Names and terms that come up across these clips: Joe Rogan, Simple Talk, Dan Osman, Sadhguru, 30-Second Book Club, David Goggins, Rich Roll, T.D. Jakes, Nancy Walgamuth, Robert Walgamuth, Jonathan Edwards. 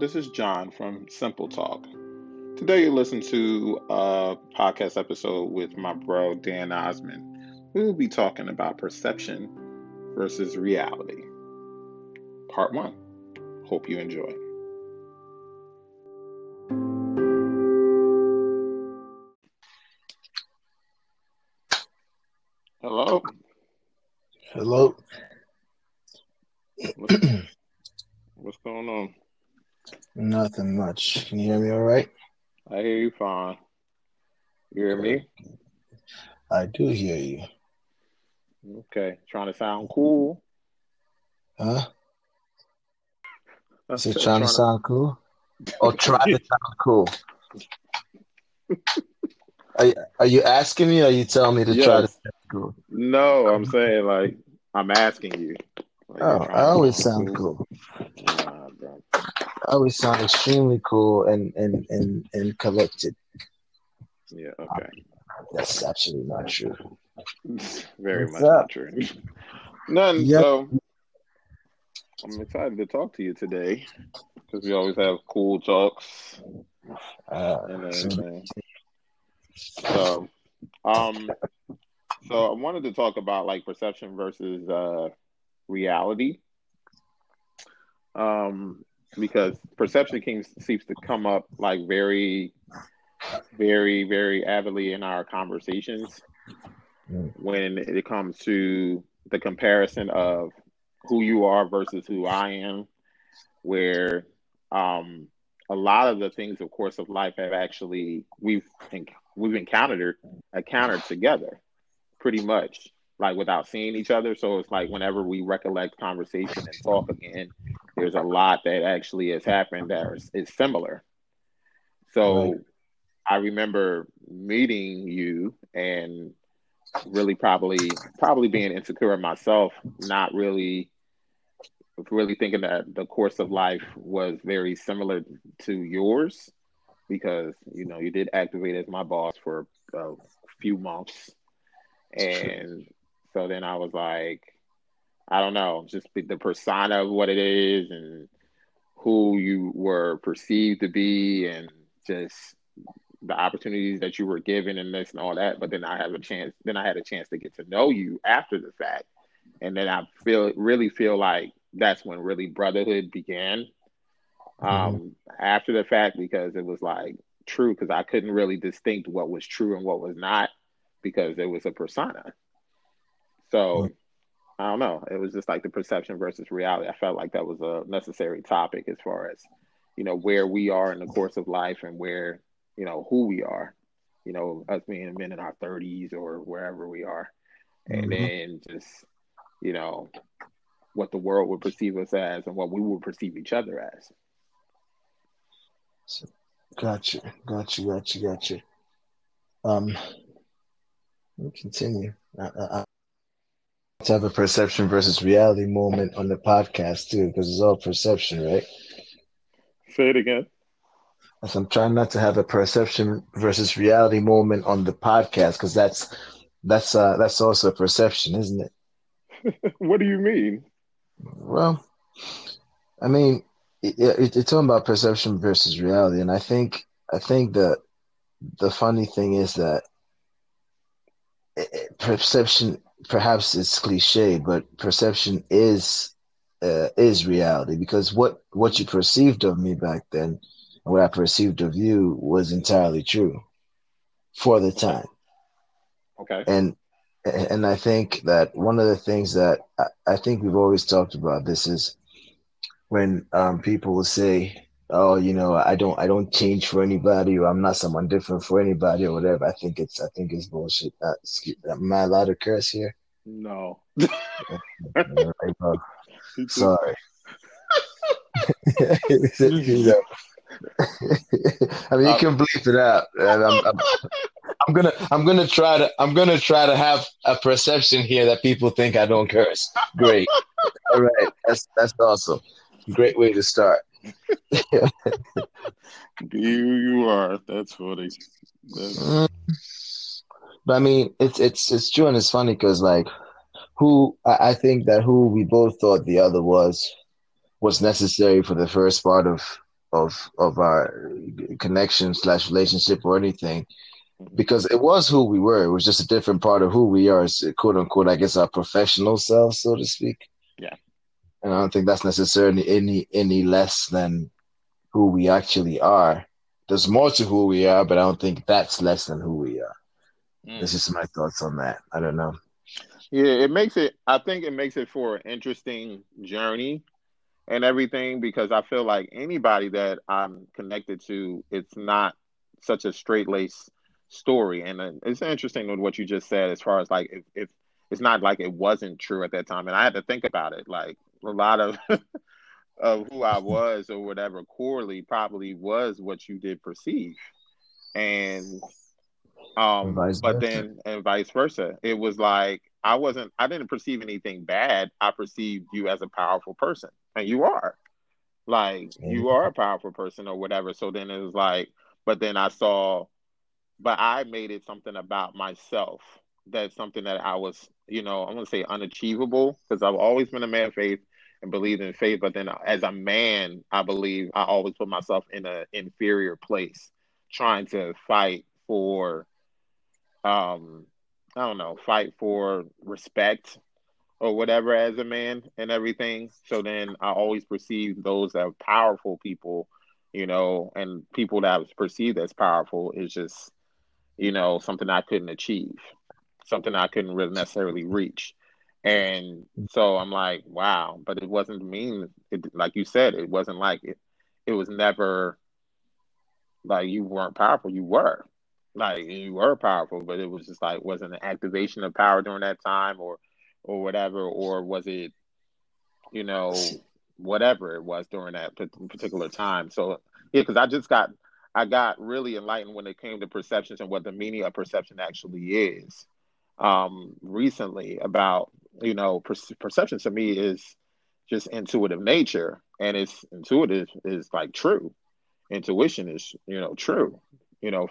This is John from Simple Talk. Today you listen to a podcast episode with my bro, Dan Osman. We'll be talking about perception versus reality. Part 1. Hope you enjoy. Hello. Hello. What's going on? Nothing much. Can you hear me all right? I hear you fine. You hear me? I do hear you. Okay. Trying to sound cool? Huh? Is it trying to sound cool? Or try to sound cool? Are you asking me or are you telling me to try to sound cool? No, I'm saying like I'm asking you. Like, oh, I always sound cool. Nah, bro. I always sound extremely cool and collected. Yeah, okay. That's absolutely not true. Very much not true. None. Yep. So I'm excited to talk to you today because we always have cool talks. So I wanted to talk about like perception versus reality. Because perception seems to come up like very, very, very avidly in our conversations when it comes to the comparison of who you are versus who I am, where a lot of the things, of course, of life have actually we've encountered together, pretty much, like without seeing each other. So it's like whenever we recollect conversation and talk again, there's a lot that actually has happened that is similar. So I remember meeting you and really probably being insecure of myself, not really thinking that the course of life was very similar to yours because, you know, you did activate as my boss for a few months. And so then I was like, I don't know, just the persona of what it is and who you were perceived to be and just the opportunities that you were given and this and all that. But then I had a chance to get to know you after the fact. And then I really feel like that's when really brotherhood began after the fact, because it was like true, because I couldn't really distinct what was true and what was not because it was a persona. So I don't know. It was just like the perception versus reality. I felt like that was a necessary topic as far as, you know, where we are in the course of life and where, you know, who we are, you know, us being men in our 30s or wherever we are. And then just, you know, what the world would perceive us as and what we would perceive each other as. Gotcha. We'll continue. To have a perception versus reality moment on the podcast too, because it's all perception, right? Say it again. As I'm trying not to have a perception versus reality moment on the podcast, because that's also perception, isn't it? What do you mean? Well, I mean, you're talking about perception versus reality, and I think that the funny thing is that perception. Perhaps it's cliche, but perception is reality, because what you perceived of me back then and what I perceived of you was entirely true for the time. Okay. And I think that one of the things that I think we've always talked about this is when people will say, oh, you know, I don't change for anybody, or I'm not someone different for anybody, or whatever. I think it's bullshit. Am I allowed to curse here? No. Sorry. I mean, you can bleep it out. I'm gonna try to have a perception here that people think I don't curse. Great. All right. That's awesome. Great way to start. You are. That's funny. But I mean, it's true, and it's funny because like I think that who we both thought the other was necessary for the first part of of our connection / relationship or anything, because it was who we were. It was just a different part of who we are, quote unquote, I guess, our professional self, so to speak. Yeah. And I don't think that's necessarily any less than who we actually are. There's more to who we are, but I don't think that's less than who we are. This is my thoughts on that. I don't know. Yeah, I think it makes it for an interesting journey and everything, because I feel like anybody that I'm connected to, it's not such a straight-laced story. And it's interesting with what you just said, as far as like, if it's not like it wasn't true at that time. And I had to think about it. Like a lot of, of who I was or whatever, Corley probably was what you did perceive. And vice versa. It was like, I didn't perceive anything bad. I perceived you as a powerful person, and you are. Like, you are a powerful person or whatever. So then it was like, but I made it something about myself. That's something that I was, I'm going to say unachievable, because I've always been a man of faith and believed in faith. But then as a man, I believe I always put myself in an inferior place, trying to fight for, fight for respect or whatever as a man and everything. So then I always perceive those that are powerful people, and people that was perceived as powerful is just, something I couldn't achieve, something I couldn't really necessarily reach. And so I'm like, wow, but it wasn't like you said, it wasn't like it was never like you weren't powerful. You were. Like, you were powerful, but it was just like, wasn't an activation of power during that time or whatever, or was it, whatever it was during that particular time. So yeah, because I got really enlightened when it came to perceptions and what the meaning of perception actually is. Recently about, perception to me is just intuitive nature, and it's intuitive is like true. Intuition is, true.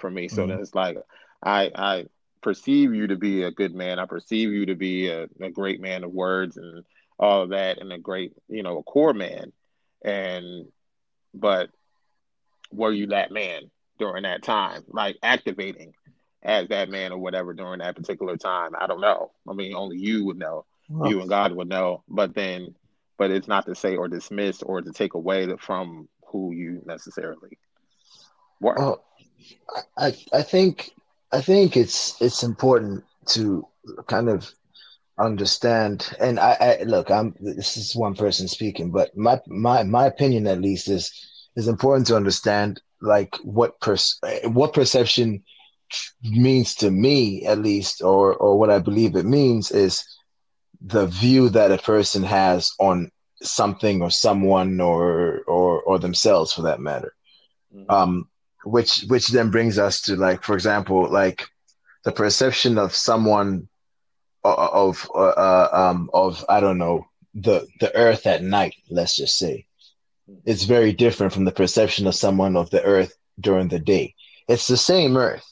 For me. So then it's like, I perceive you to be a good man. I perceive you to be a great man of words and all of that, and a great, a core man. But were you that man during that time? Like activating as that man or whatever during that particular time? I don't know. I mean, only you would know. Wow. You and God would know. But it's not to say or dismiss or to take away from who you necessarily were. Oh. I think it's important to kind of understand. And this is one person speaking, but my opinion at least is important to understand like what perception means to me at least, or what I believe it means is the view that a person has on something or someone or themselves for that matter. Mm-hmm. Which then brings us to like, for example, like the perception of someone of I don't know, the earth at night, let's just say, it's very different from the perception of someone of the earth during the day. It's the same earth,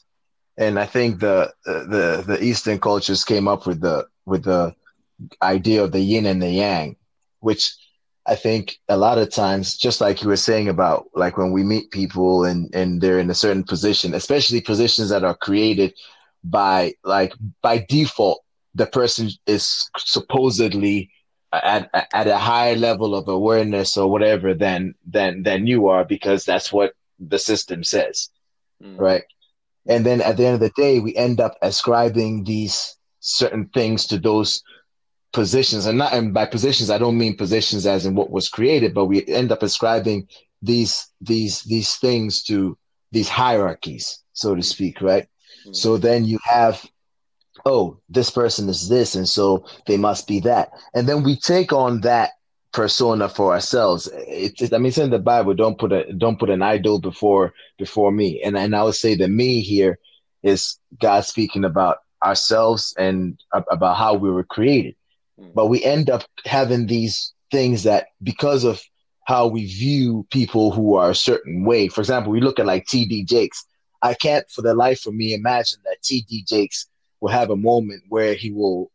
and I think the Eastern cultures came up with the idea of the yin and the yang, which I think a lot of times, just like you were saying about like when we meet people and they're in a certain position, especially positions that are created by default, the person is supposedly at a higher level of awareness or whatever than you are, because that's what the system says. Mm. Right. And then at the end of the day, we end up ascribing these certain things to those positions, and by positions I don't mean positions as in what was created, but we end up ascribing these things to these hierarchies, so to speak, right? Mm-hmm. So then you have, oh, this person is this, and so they must be that, and then we take on that persona for ourselves. It's in the Bible. Don't put an idol before me, and I would say the me here is God speaking about ourselves and about how we were created. But we end up having these things that, because of how we view people who are a certain way, for example, we look at like T.D. Jakes. I can't for the life of me imagine that T.D. Jakes will have a moment where he will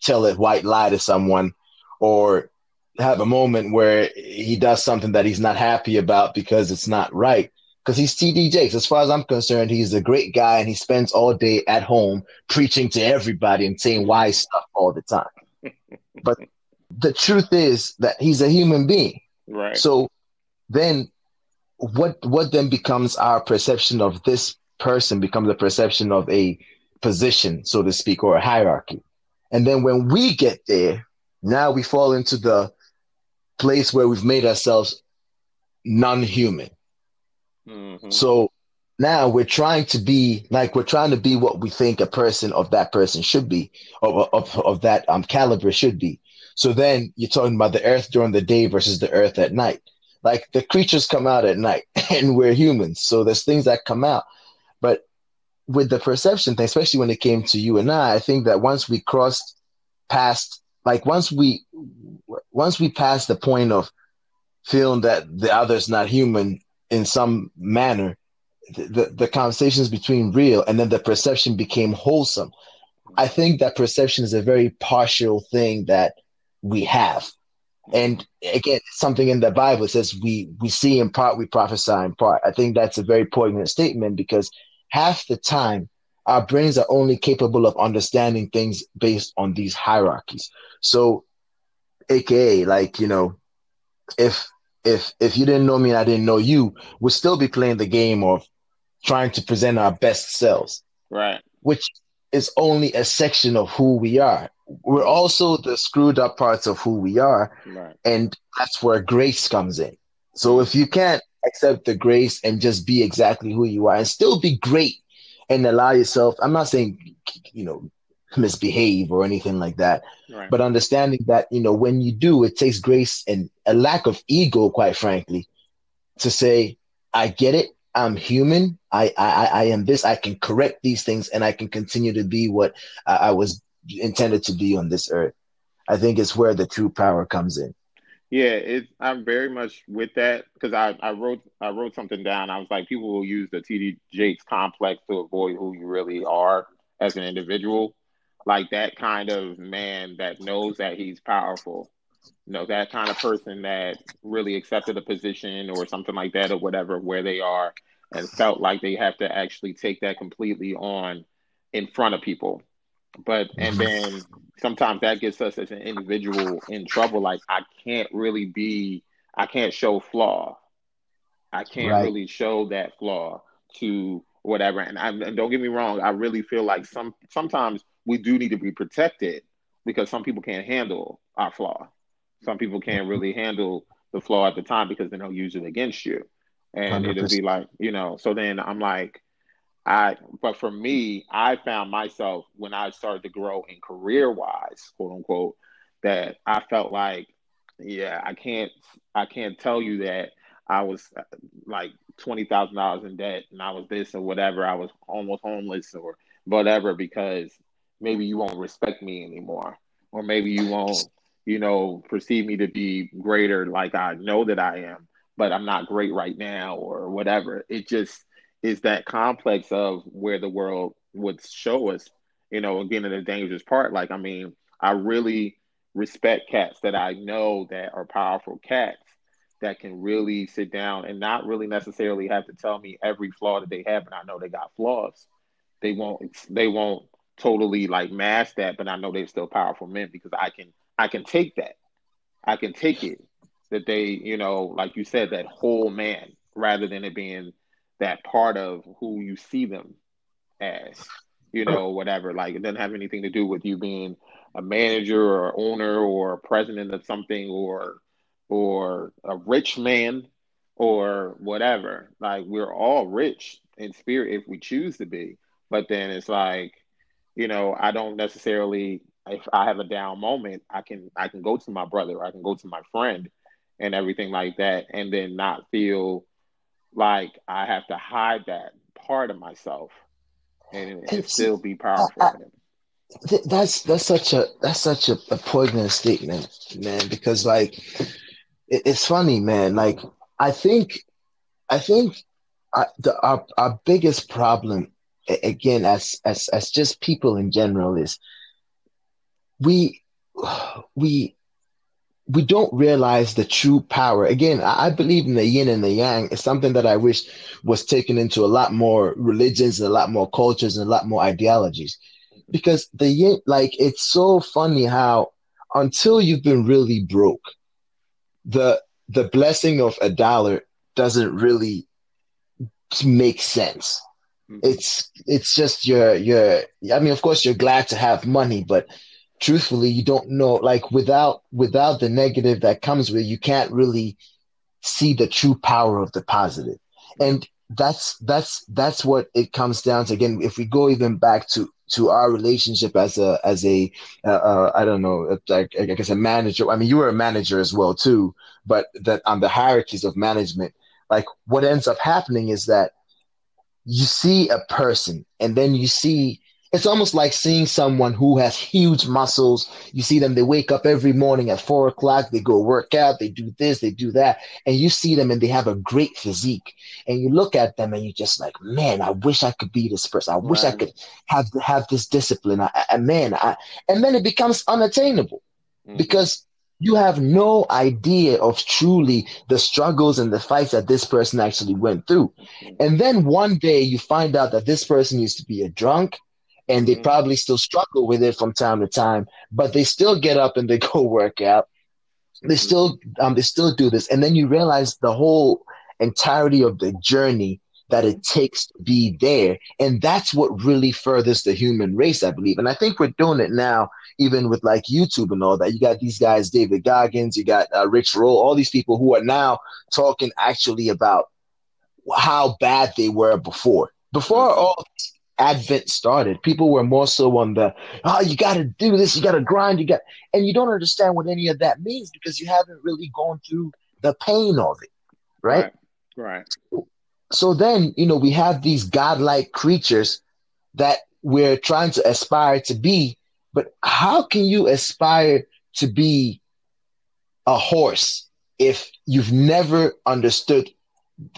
tell a white lie to someone, or have a moment where he does something that he's not happy about because it's not right. Because he's T.D. Jakes. As far as I'm concerned, he's a great guy, and he spends all day at home preaching to everybody and saying wise stuff all the time. But the truth is that he's a human being. Right. So then what then becomes our perception of this person becomes a perception of a position, so to speak, or a hierarchy. And then when we get there, now we fall into the place where we've made ourselves non-human. Mm-hmm. So now we're trying to be what we think a person of that person should be, of that caliber should be. So then you're talking about the earth during the day versus the earth at night. Like, the creatures come out at night and we're humans. So there's things that come out. But with the perception thing, especially when it came to you and I think that once we crossed past, like once we passed the point of feeling that the other's not human in some manner, the conversations between real, and then the perception became wholesome. I think that perception is a very partial thing that we have. And again, something in the Bible says we see in part, we prophesy in part. I think that's a very poignant statement, because half the time our brains are only capable of understanding things based on these hierarchies. So, AKA, like, you know, if you didn't know me and I didn't know you, we'll still be playing the game of trying to present our best selves. Right. Which is only a section of who we are. We're also the screwed up parts of who we are. Right. And that's where grace comes in. So if you can't accept the grace and just be exactly who you are and still be great and allow yourself, I'm not saying, you know, misbehave or anything like that, right, but understanding that, you know, when you do, it takes grace and a lack of ego, quite frankly, to say, I get it, I'm human, I am this, I can correct these things, and I can continue to be what I was intended to be on this earth. I think it's where the true power comes in. Yeah, I'm very much with that, because I wrote something down. I was like, people will use the T.D. Jakes complex to avoid who you really are as an individual. Like, that kind of man that knows that he's powerful, you know, that kind of person that really accepted a position or something like that or whatever, where they are, and felt like they have to actually take that completely on in front of people. But, and then sometimes that gets us as an individual in trouble. Like, I can't show flaw. I can't right. really show that flaw to whatever. And don't get me wrong, I really feel like sometimes we do need to be protected, because some people can't handle our flaw. Some people can't really handle the flaw at the time, because then they'll use it against you. And 100%. It'll be like, you know, so then I'm like, but for me, I found myself when I started to grow in career wise, quote unquote, that I felt like, yeah, I can't tell you that I was like $20,000 in debt and I was this or whatever. I was almost homeless or whatever, because maybe you won't respect me anymore, or maybe you won't, you know, perceive me to be greater. Like, I know that I am, but I'm not great right now or whatever. It just is that complex of where the world would show us, you know, again, in the dangerous part. Like, I mean, I really respect cats that I know that are powerful cats that can really sit down and not really necessarily have to tell me every flaw that they have. And I know they got flaws. They won't totally like mask that, but I know they're still powerful men, because I can take that. I can take it that they, you know, like you said, that whole man, rather than it being that part of who you see them as, you know, whatever. Like, it doesn't have anything to do with you being a manager or owner or president of something or a rich man or whatever. Like, we're all rich in spirit if we choose to be, but then it's like, you know, I don't necessarily, if I have a down moment, I can go to my brother, I can go to my friend and everything like that, and then not feel like I have to hide that part of myself and still be powerful. That's such a poignant statement, man, because like, it's funny, man. Like, I think our biggest problem, again, as just people in general, is we we don't realize the true power. Again, I believe in the yin and the yang. It's something that I wish was taken into a lot more religions and a lot more cultures and a lot more ideologies. Because the yin, like, it's so funny how until you've been really broke, the blessing of a dollar doesn't really make sense. It's just your I mean, of course you're glad to have money, but truthfully, you don't know, like without the negative that comes with it, you can't really see the true power of the positive. And that's what it comes down to. Again, if we go even back to our relationship as a I don't know, I guess a manager. I mean, you were a manager as well too, but that on the hierarchies of management, like what ends up happening is that you see a person and then you see, it's almost like seeing someone who has huge muscles. You see them, they wake up every morning at 4 o'clock, they go work out, they do this, they do that. And you see them and they have a great physique. And you look at them and you're just like, man, I wish I could be this person. I wish I could have this discipline. And then it becomes unattainable because you have no idea of truly the struggles and the fights that this person actually went through. And then one day you find out that this person used to be a drunk, and they probably still struggle with it from time to time, but they still get up and they go work out. They still do this. And then you realize the whole entirety of the journey that it takes to be there. And that's what really furthers the human race, I believe. And I think we're doing it now, even with like YouTube and all that. You got these guys, David Goggins, you got Rich Roll, all these people who are now talking actually about how bad they were before. Before all Advent started, people were more so on the, oh, you got to do this, you got to grind, and you don't understand what any of that means because you haven't really gone through the pain of it, right? So then, you know, we have these godlike creatures that we're trying to aspire to be, but how can you aspire to be a horse if you've never understood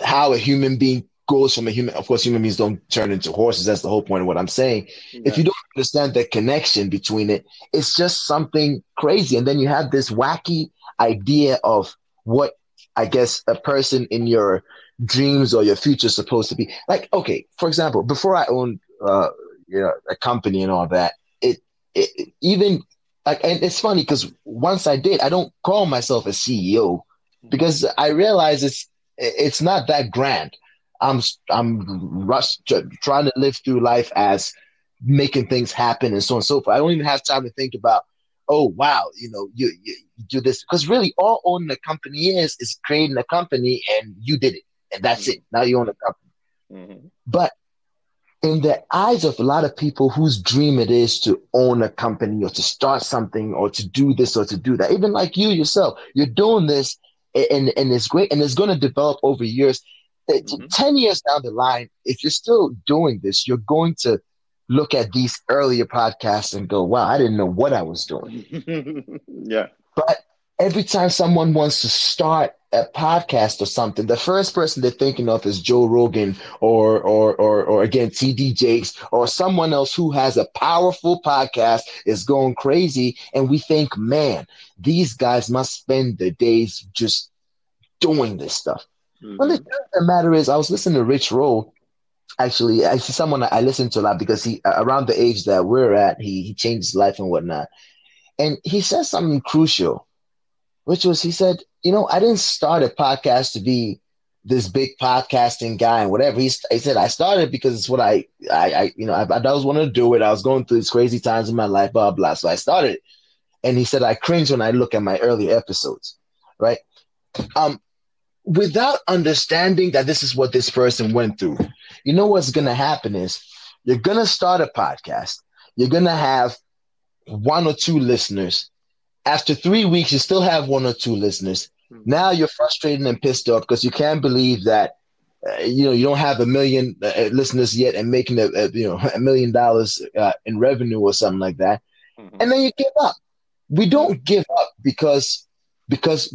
how a human being goes from a human, of course, human beings don't turn into horses. That's the whole point of what I'm saying. Yeah. If you don't understand the connection between it, it's just something crazy. And then you have this wacky idea of what, I guess, a person in your dreams or your future is supposed to be. Like, okay, for example, before I owned a company and all that, it even like, and it's funny because once I did, I don't call myself a CEO because I realize it's not that grand. I'm rushed trying to live through life as making things happen and so on and so forth. I don't even have time to think about, oh, wow, you know, you do this. Because really all owning a company is creating a company and you did it. And that's it. Now you own a company. But in the eyes of a lot of people whose dream it is to own a company or to start something or to do this or to do that, even like you yourself, you're doing this and it's great and it's going to develop over years. 10 years down the line, if you're still doing this, you're going to look at these earlier podcasts and go, wow, I didn't know what I was doing. Yeah. But every time someone wants to start a podcast or something, the first person they're thinking of is Joe Rogan or again, T.D. Jakes or someone else who has a powerful podcast is going crazy. And we think, man, these guys must spend their days just doing this stuff. Well, the matter is, I was listening to Rich Roll. Actually, I see someone I listen to a lot because he, around the age that we're at, he changed his life and whatnot. And he said something crucial, which was he said, you know, I didn't start a podcast to be this big podcasting guy and whatever. He said, I started because it's what I was wanting to do it. I was going through these crazy times in my life, blah, blah. So I started. And he said, I cringe when I look at my earlier episodes, right? Without understanding that this is what this person went through, you know what's going to happen is you're going to start a podcast. You're going to have 1 or 2 listeners. After 3 weeks, you still have 1 or 2 listeners. Now you're frustrated and pissed off because you can't believe that, you don't have 1 million listeners yet and making $1 million in revenue or something like that. And then you give up. We don't give up because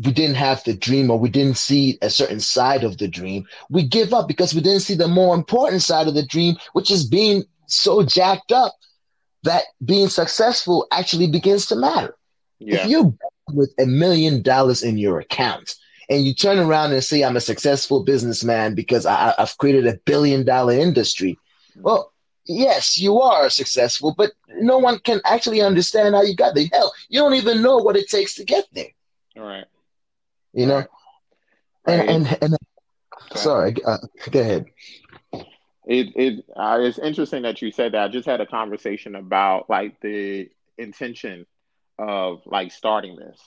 we didn't have the dream or we didn't see a certain side of the dream. We give up because we didn't see the more important side of the dream, which is being so jacked up that being successful actually begins to matter. Yeah. If you with $1 million in your account, and you turn around and say, I'm a successful businessman because I've created $1 billion industry. Well, yes, you are successful, but no one can actually understand how you got there. Hell, you don't even know what it takes to get there. All right. You know? Right. And sorry, go ahead. It's interesting that you said that. I just had a conversation about like the intention of like starting this,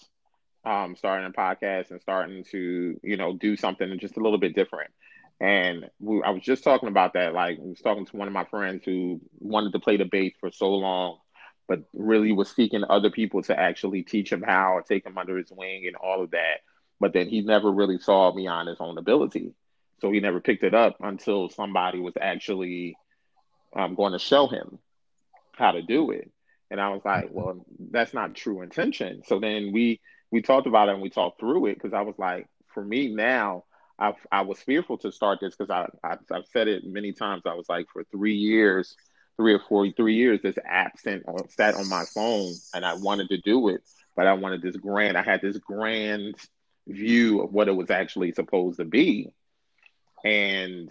starting a podcast and starting to, you know, do something just a little bit different. And I was just talking about that. Like, I was talking to one of my friends who wanted to play the bass for so long, but really was seeking other people to actually teach him how or take him under his wing and all of that. But then he never really saw beyond his own ability. So he never picked it up until somebody was actually going to show him how to do it. And I was like, well, that's not true intention. So then we talked about it and we talked through it, because I was like, for me now, I was fearful to start this because I've said it many times. I was like, for 3 years, 3 or 4 years, this app sat on my phone, and I wanted to do it, but I had this grand view of what it was actually supposed to be. And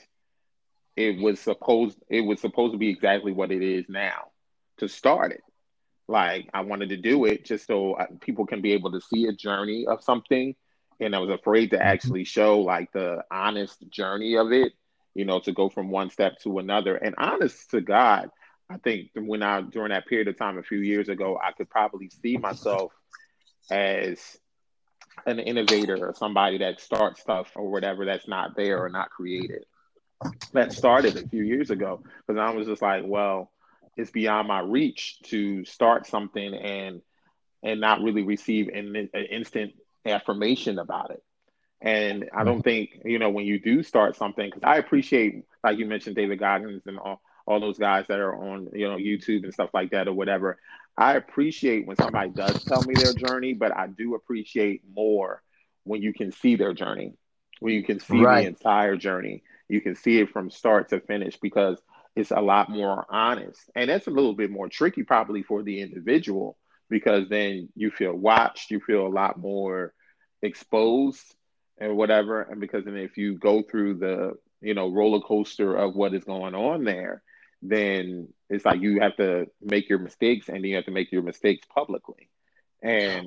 it was supposed to be exactly what it is now to start it. Like, I wanted to do it just so people can be able to see a journey of something. And I was afraid to actually show like the honest journey of it, you know, to go from one step to another. And honest to God, I think during that period of time a few years ago, I could probably see myself as an innovator or somebody that starts stuff or whatever that's not there or not created. That started a few years ago, because I was just like, well, it's beyond my reach to start something and not really receive an instant affirmation about it. And I don't think, you know, when you do start something, because I appreciate, like you mentioned, David Goggins and all those guys that are on, you know, YouTube and stuff like that or whatever. I appreciate when somebody does tell me their journey, but I do appreciate more when you can see their journey, when you can see the entire journey. You can see it from start to finish, because it's a lot more honest. And that's a little bit more tricky probably for the individual, because then you feel watched, you feel a lot more exposed and whatever. And because then if you go through the, you know, roller coaster of what is going on there, then it's like you have to make your mistakes, and then you have to make your mistakes publicly. And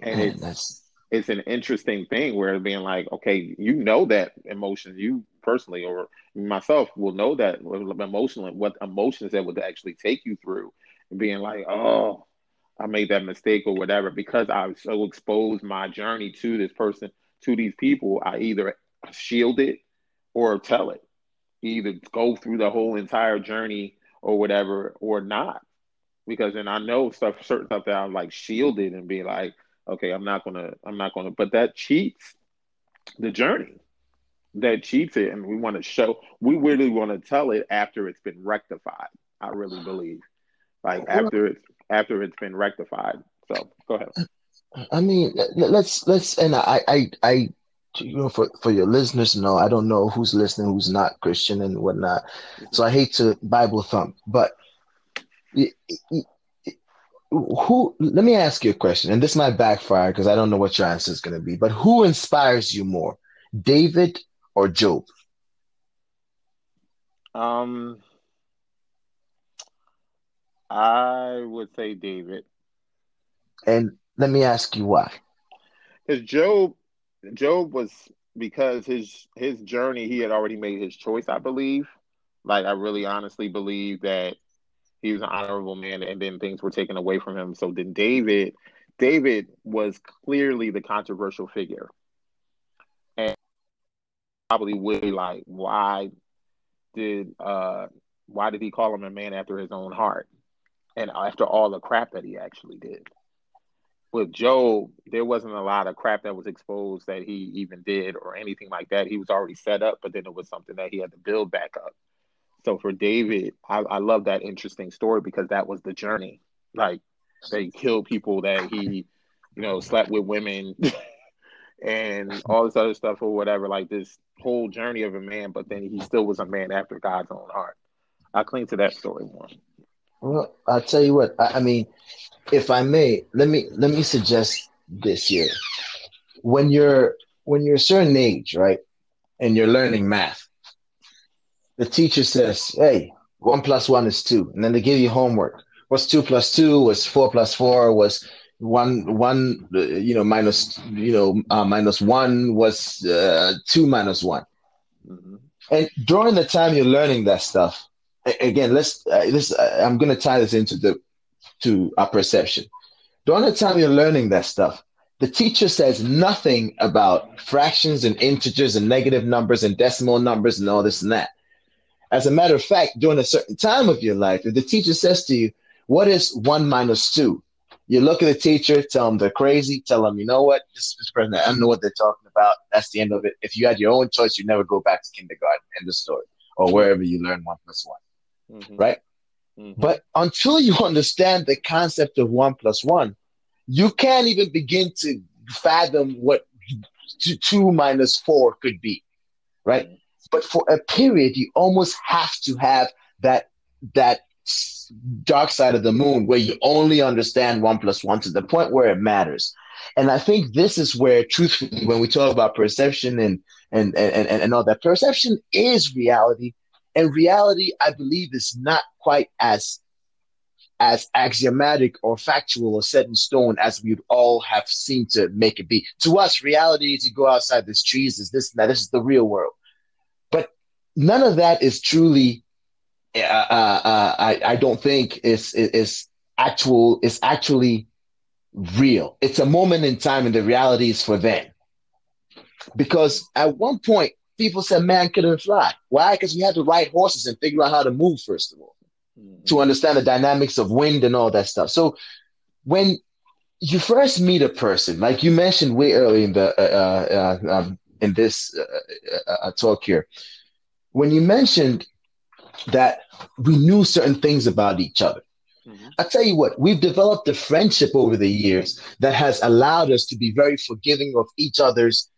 it's an interesting thing where being like, okay, you know that emotion, you personally or myself will know that emotionally, what emotions that would actually take you through, and being like, oh, I made that mistake or whatever, because I've so exposed my journey to this person, to these people. I either shield it or tell it. Either go through the whole entire journey or whatever, or not. Because then I know certain stuff that I'm like shielded and be like, okay, I'm not gonna, but that cheats the journey. That cheats it. And we really want to tell it after it's been rectified. I really believe. Like after it's been rectified. So go ahead. I mean, let's, and I you know, for your listeners, no, I don't know who's listening, who's not Christian and whatnot. So I hate to Bible thump, but let me ask you a question, and this might backfire because I don't know what your answer is going to be, but who inspires you more, David or Job? I would say David. And let me ask you why. Because Job was, because his journey, he had already made his choice, I believe. Like, I really honestly believe that he was an honorable man, and then things were taken away from him. So then David was clearly the controversial figure. And probably would, like, why did he call him a man after his own heart? And after all the crap that he actually did. With Job, there wasn't a lot of crap that was exposed that he even did or anything like that. He was already set up, but then it was something that he had to build back up. So for David, I love that interesting story, because that was the journey. Like, they killed people that he, you know, slept with women and all this other stuff or whatever, like this whole journey of a man, but then he still was a man after God's own heart. I cling to that story more. Well, I'll tell you what. I mean, if I may, let me suggest this here. When you're a certain age, right, and you're learning math, the teacher says, "Hey, 1 + 1 is 2," and then they give you homework. What's 2 + 2? What's 4 + 4? What's one? Minus one. What's 2 - 1? Mm-hmm. And during the time you're learning that stuff, again, I'm going to tie this into our perception. During the time you're learning that stuff, the teacher says nothing about fractions and integers and negative numbers and decimal numbers and all this and that. As a matter of fact, during a certain time of your life, if the teacher says to you, "What is 1 - 2?" You look at the teacher, tell them they're crazy, tell them, you know what, this person, I don't know what they're talking about. That's the end of it. If you had your own choice, you'd never go back to kindergarten, end of story, or wherever you learn 1 + 1. Mm-hmm. Right? Mm-hmm. But until you understand the concept of 1 + 1, you can't even begin to fathom what 2 - 4 could be, right? Mm-hmm. But for a period, you almost have to have that dark side of the moon where you only understand 1 + 1 to the point where it matters. And I think this is where, truthfully, when we talk about perception and all that, perception is reality. And reality, I believe, is not quite as axiomatic or factual or set in stone as we'd all have seemed to make it be. To us, reality is you go outside, there's trees, there's this and that. This is the real world. But none of that is truly, I don't think, is actual. It's actually real. It's a moment in time, and the reality is for them. Because at one point, people said man couldn't fly. Why? Because we had to ride horses and figure out how to move, first of all, mm-hmm. to understand the dynamics of wind and all that stuff. So when you first meet a person, like you mentioned way early in the in this talk here, when you mentioned that we knew certain things about each other, mm-hmm. I tell you what, we've developed a friendship over the years that has allowed us to be very forgiving of each other's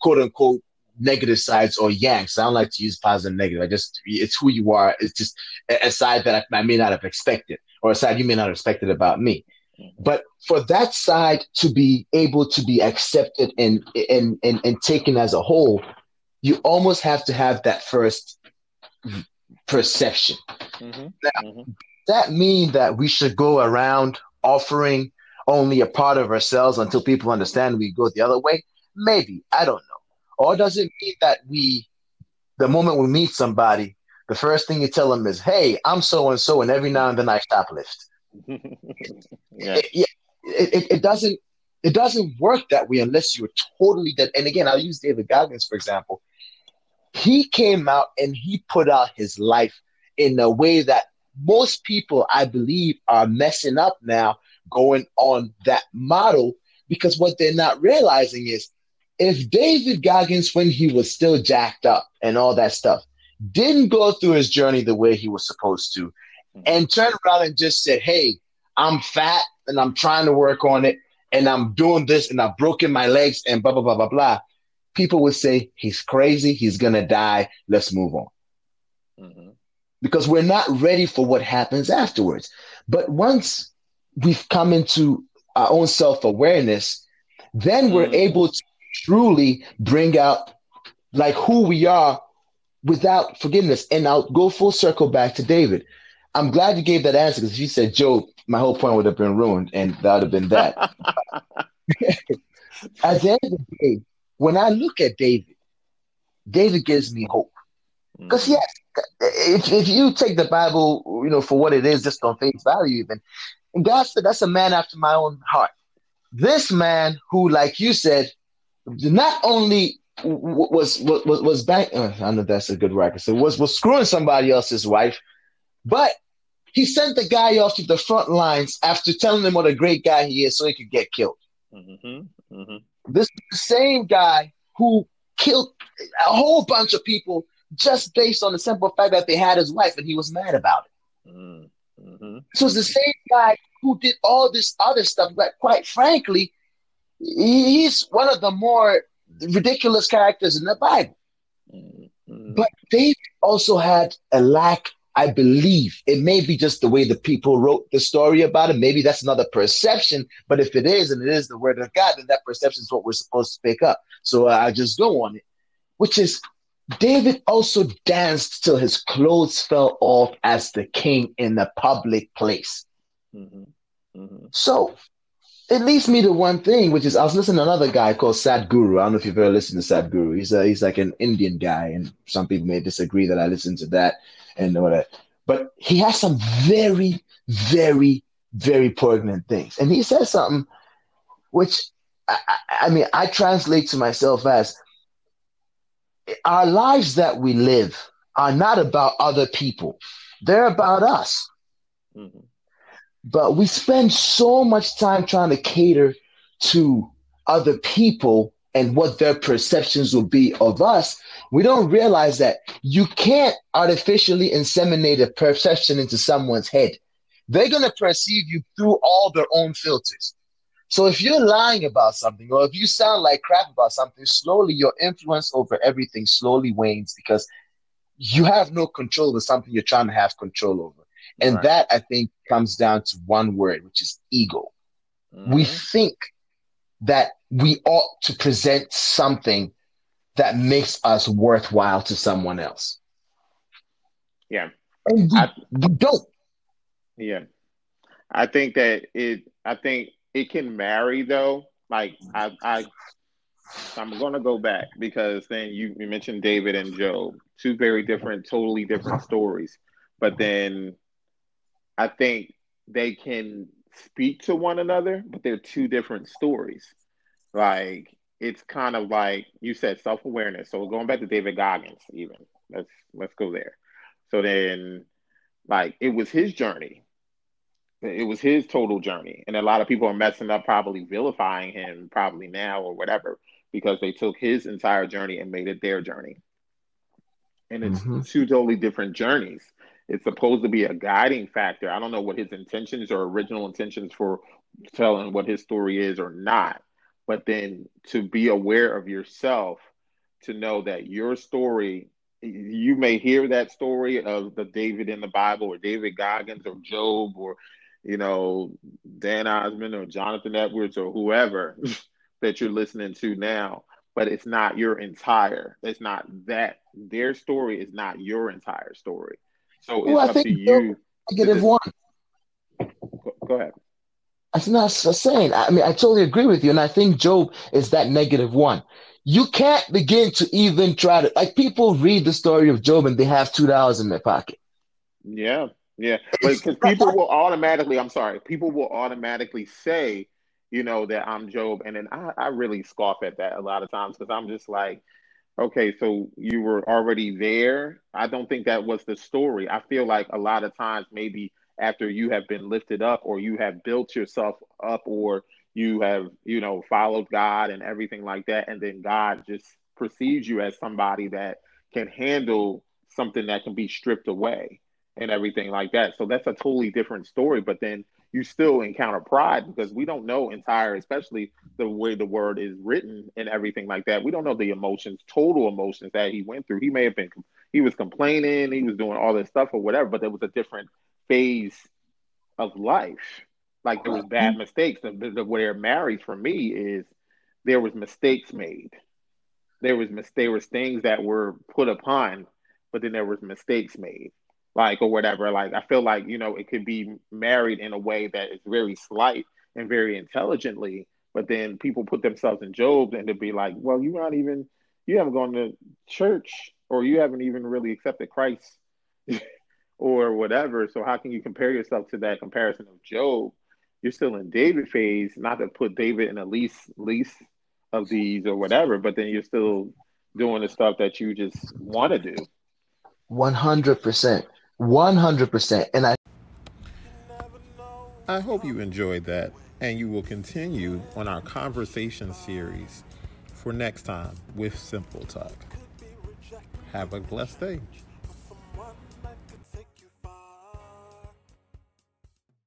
quote unquote negative sides or yanks. I don't like to use positive and negative. It's who you are. It's just a side that I may not have expected, or a side you may not have expected about me. Mm-hmm. But for that side to be able to be accepted and taken as a whole, you almost have to have that first perception. Mm-hmm. Now, mm-hmm. that means that we should go around offering only a part of ourselves until people understand we go the other way? Maybe. I don't know. Or does it mean that the moment we meet somebody, the first thing you tell them is, "Hey, I'm so-and-so," and every now and then I shoplift? Yeah. It doesn't work that way unless you're totally dead. And again, I'll use David Goggins, for example. He came out and he put out his life in a way that most people, I believe, are messing up now going on that model, because what they're not realizing is, if David Goggins, when he was still jacked up and all that stuff, didn't go through his journey the way he was supposed to, and turned around and just said, "Hey, I'm fat and I'm trying to work on it and I'm doing this and I've broken my legs and blah, blah, blah, blah, blah," people would say, "He's crazy. He's going to die. Let's move on." Mm-hmm. Because we're not ready for what happens afterwards. But once we've come into our own self-awareness, then mm-hmm. we're able to truly bring out like who we are without forgiveness. And I'll go full circle back to David. I'm glad you gave that answer, because if you said, "Joe," my whole point would have been ruined, and that would have been that. At the end of the day, when I look at David gives me hope. Because yes, if you take the Bible, for what it is, just on face value even, and God said, "That's a man after my own heart." This man who, like you said, not only was back, I don't know if that's a good record, so was screwing somebody else's wife, but he sent the guy off to the front lines after telling him what a great guy he is so he could get killed. Mm-hmm, mm-hmm. This is the same guy who killed a whole bunch of people just based on the simple fact that they had his wife and he was mad about it. Mm-hmm. This was the same guy who did all this other stuff, but quite frankly, he's one of the more ridiculous characters in the Bible. Mm-hmm. But David also had a lack I believe. It may be just the way the people wrote the story about it. Maybe that's another perception. But if it is, and it is the word of God, then that perception is what we're supposed to pick up. So I just go on it, which is David also danced till his clothes fell off as the king in the public place. Mm-hmm. Mm-hmm. So it leads me to one thing, which is I was listening to another guy called Sadhguru. I don't know if you've ever listened to Sadhguru. He's like an Indian guy, and some people may disagree that I listen to that and all that. But he has some very, very, very poignant things. And he says something which, I mean, I translate to myself as our lives that we live are not about other people. They're about us. Mm-hmm. But we spend so much time trying to cater to other people and what their perceptions will be of us. We don't realize that you can't artificially inseminate a perception into someone's head. They're going to perceive you through all their own filters. So if you're lying about something, or if you sound like crap about something, slowly your influence over everything slowly wanes because you have no control over something you're trying to have control over. And right. That, I think, comes down to one word, which is ego. Mm-hmm. We think that we ought to present something that makes us worthwhile to someone else. Yeah. And we don't. Yeah. I think it can marry, though. Like, I'm going to go back because then you mentioned David and Job, two very different, totally different stories. But then I think they can speak to one another, but they're two different stories. Like, it's kind of like you said, self-awareness. So going back to David Goggins, even let's go there. So then, like, it was his journey. It was his total journey. And a lot of people are messing up, probably vilifying him probably now or whatever, because they took his entire journey and made it their journey. And it's two totally different journeys. It's supposed to be a guiding factor. I don't know what his intentions or original intentions for telling what his story is or not. But then to be aware of yourself, to know that your story, you may hear that story of the David in the Bible or David Goggins or Job or, you know, Dan Osman or Jonathan Edwards or whoever that you're listening to now. But it's not your entire. It's not that. Their story is not your entire story. So it's up to you. Negative one. Go ahead. That's not saying. I mean, I totally agree with you, and I think Job is that negative one. You can't begin to even try to, like, people read the story of Job and they have $2 in their pocket. Yeah. Because people will automatically say, you know, that I'm Job, and then I really scoff at that a lot of times because I'm just like, okay, so you were already there. I don't think that was the story. I feel like a lot of times maybe after you have been lifted up or you have built yourself up or you have, you know, followed God and everything like that, and then God just perceives you as somebody that can handle something that can be stripped away and everything like that. So that's a totally different story. But then you still encounter pride because we don't know entire, especially the way the word is written and everything like that. We don't know the emotions, total emotions that he went through. He may have been, he was complaining, he was doing all this stuff or whatever, but there was a different phase of life. Like, there was bad mistakes. The where it marries for me is there was mistakes made. There was things that were put upon, but then there was mistakes made. Like, or whatever, like, I feel like, you know, it could be married in a way that is very slight and very intelligently, but then people put themselves in Job and to be like, well, you haven't gone to church or you haven't even really accepted Christ or whatever. So how can you compare yourself to that comparison of Job? You're still in David phase, not to put David in the least of these or whatever, but then you're still doing the stuff that you just want to do. 100%. 100%. And I hope you enjoyed that, and you will continue on our conversation series for next time with Simple Talk. Have a blessed day.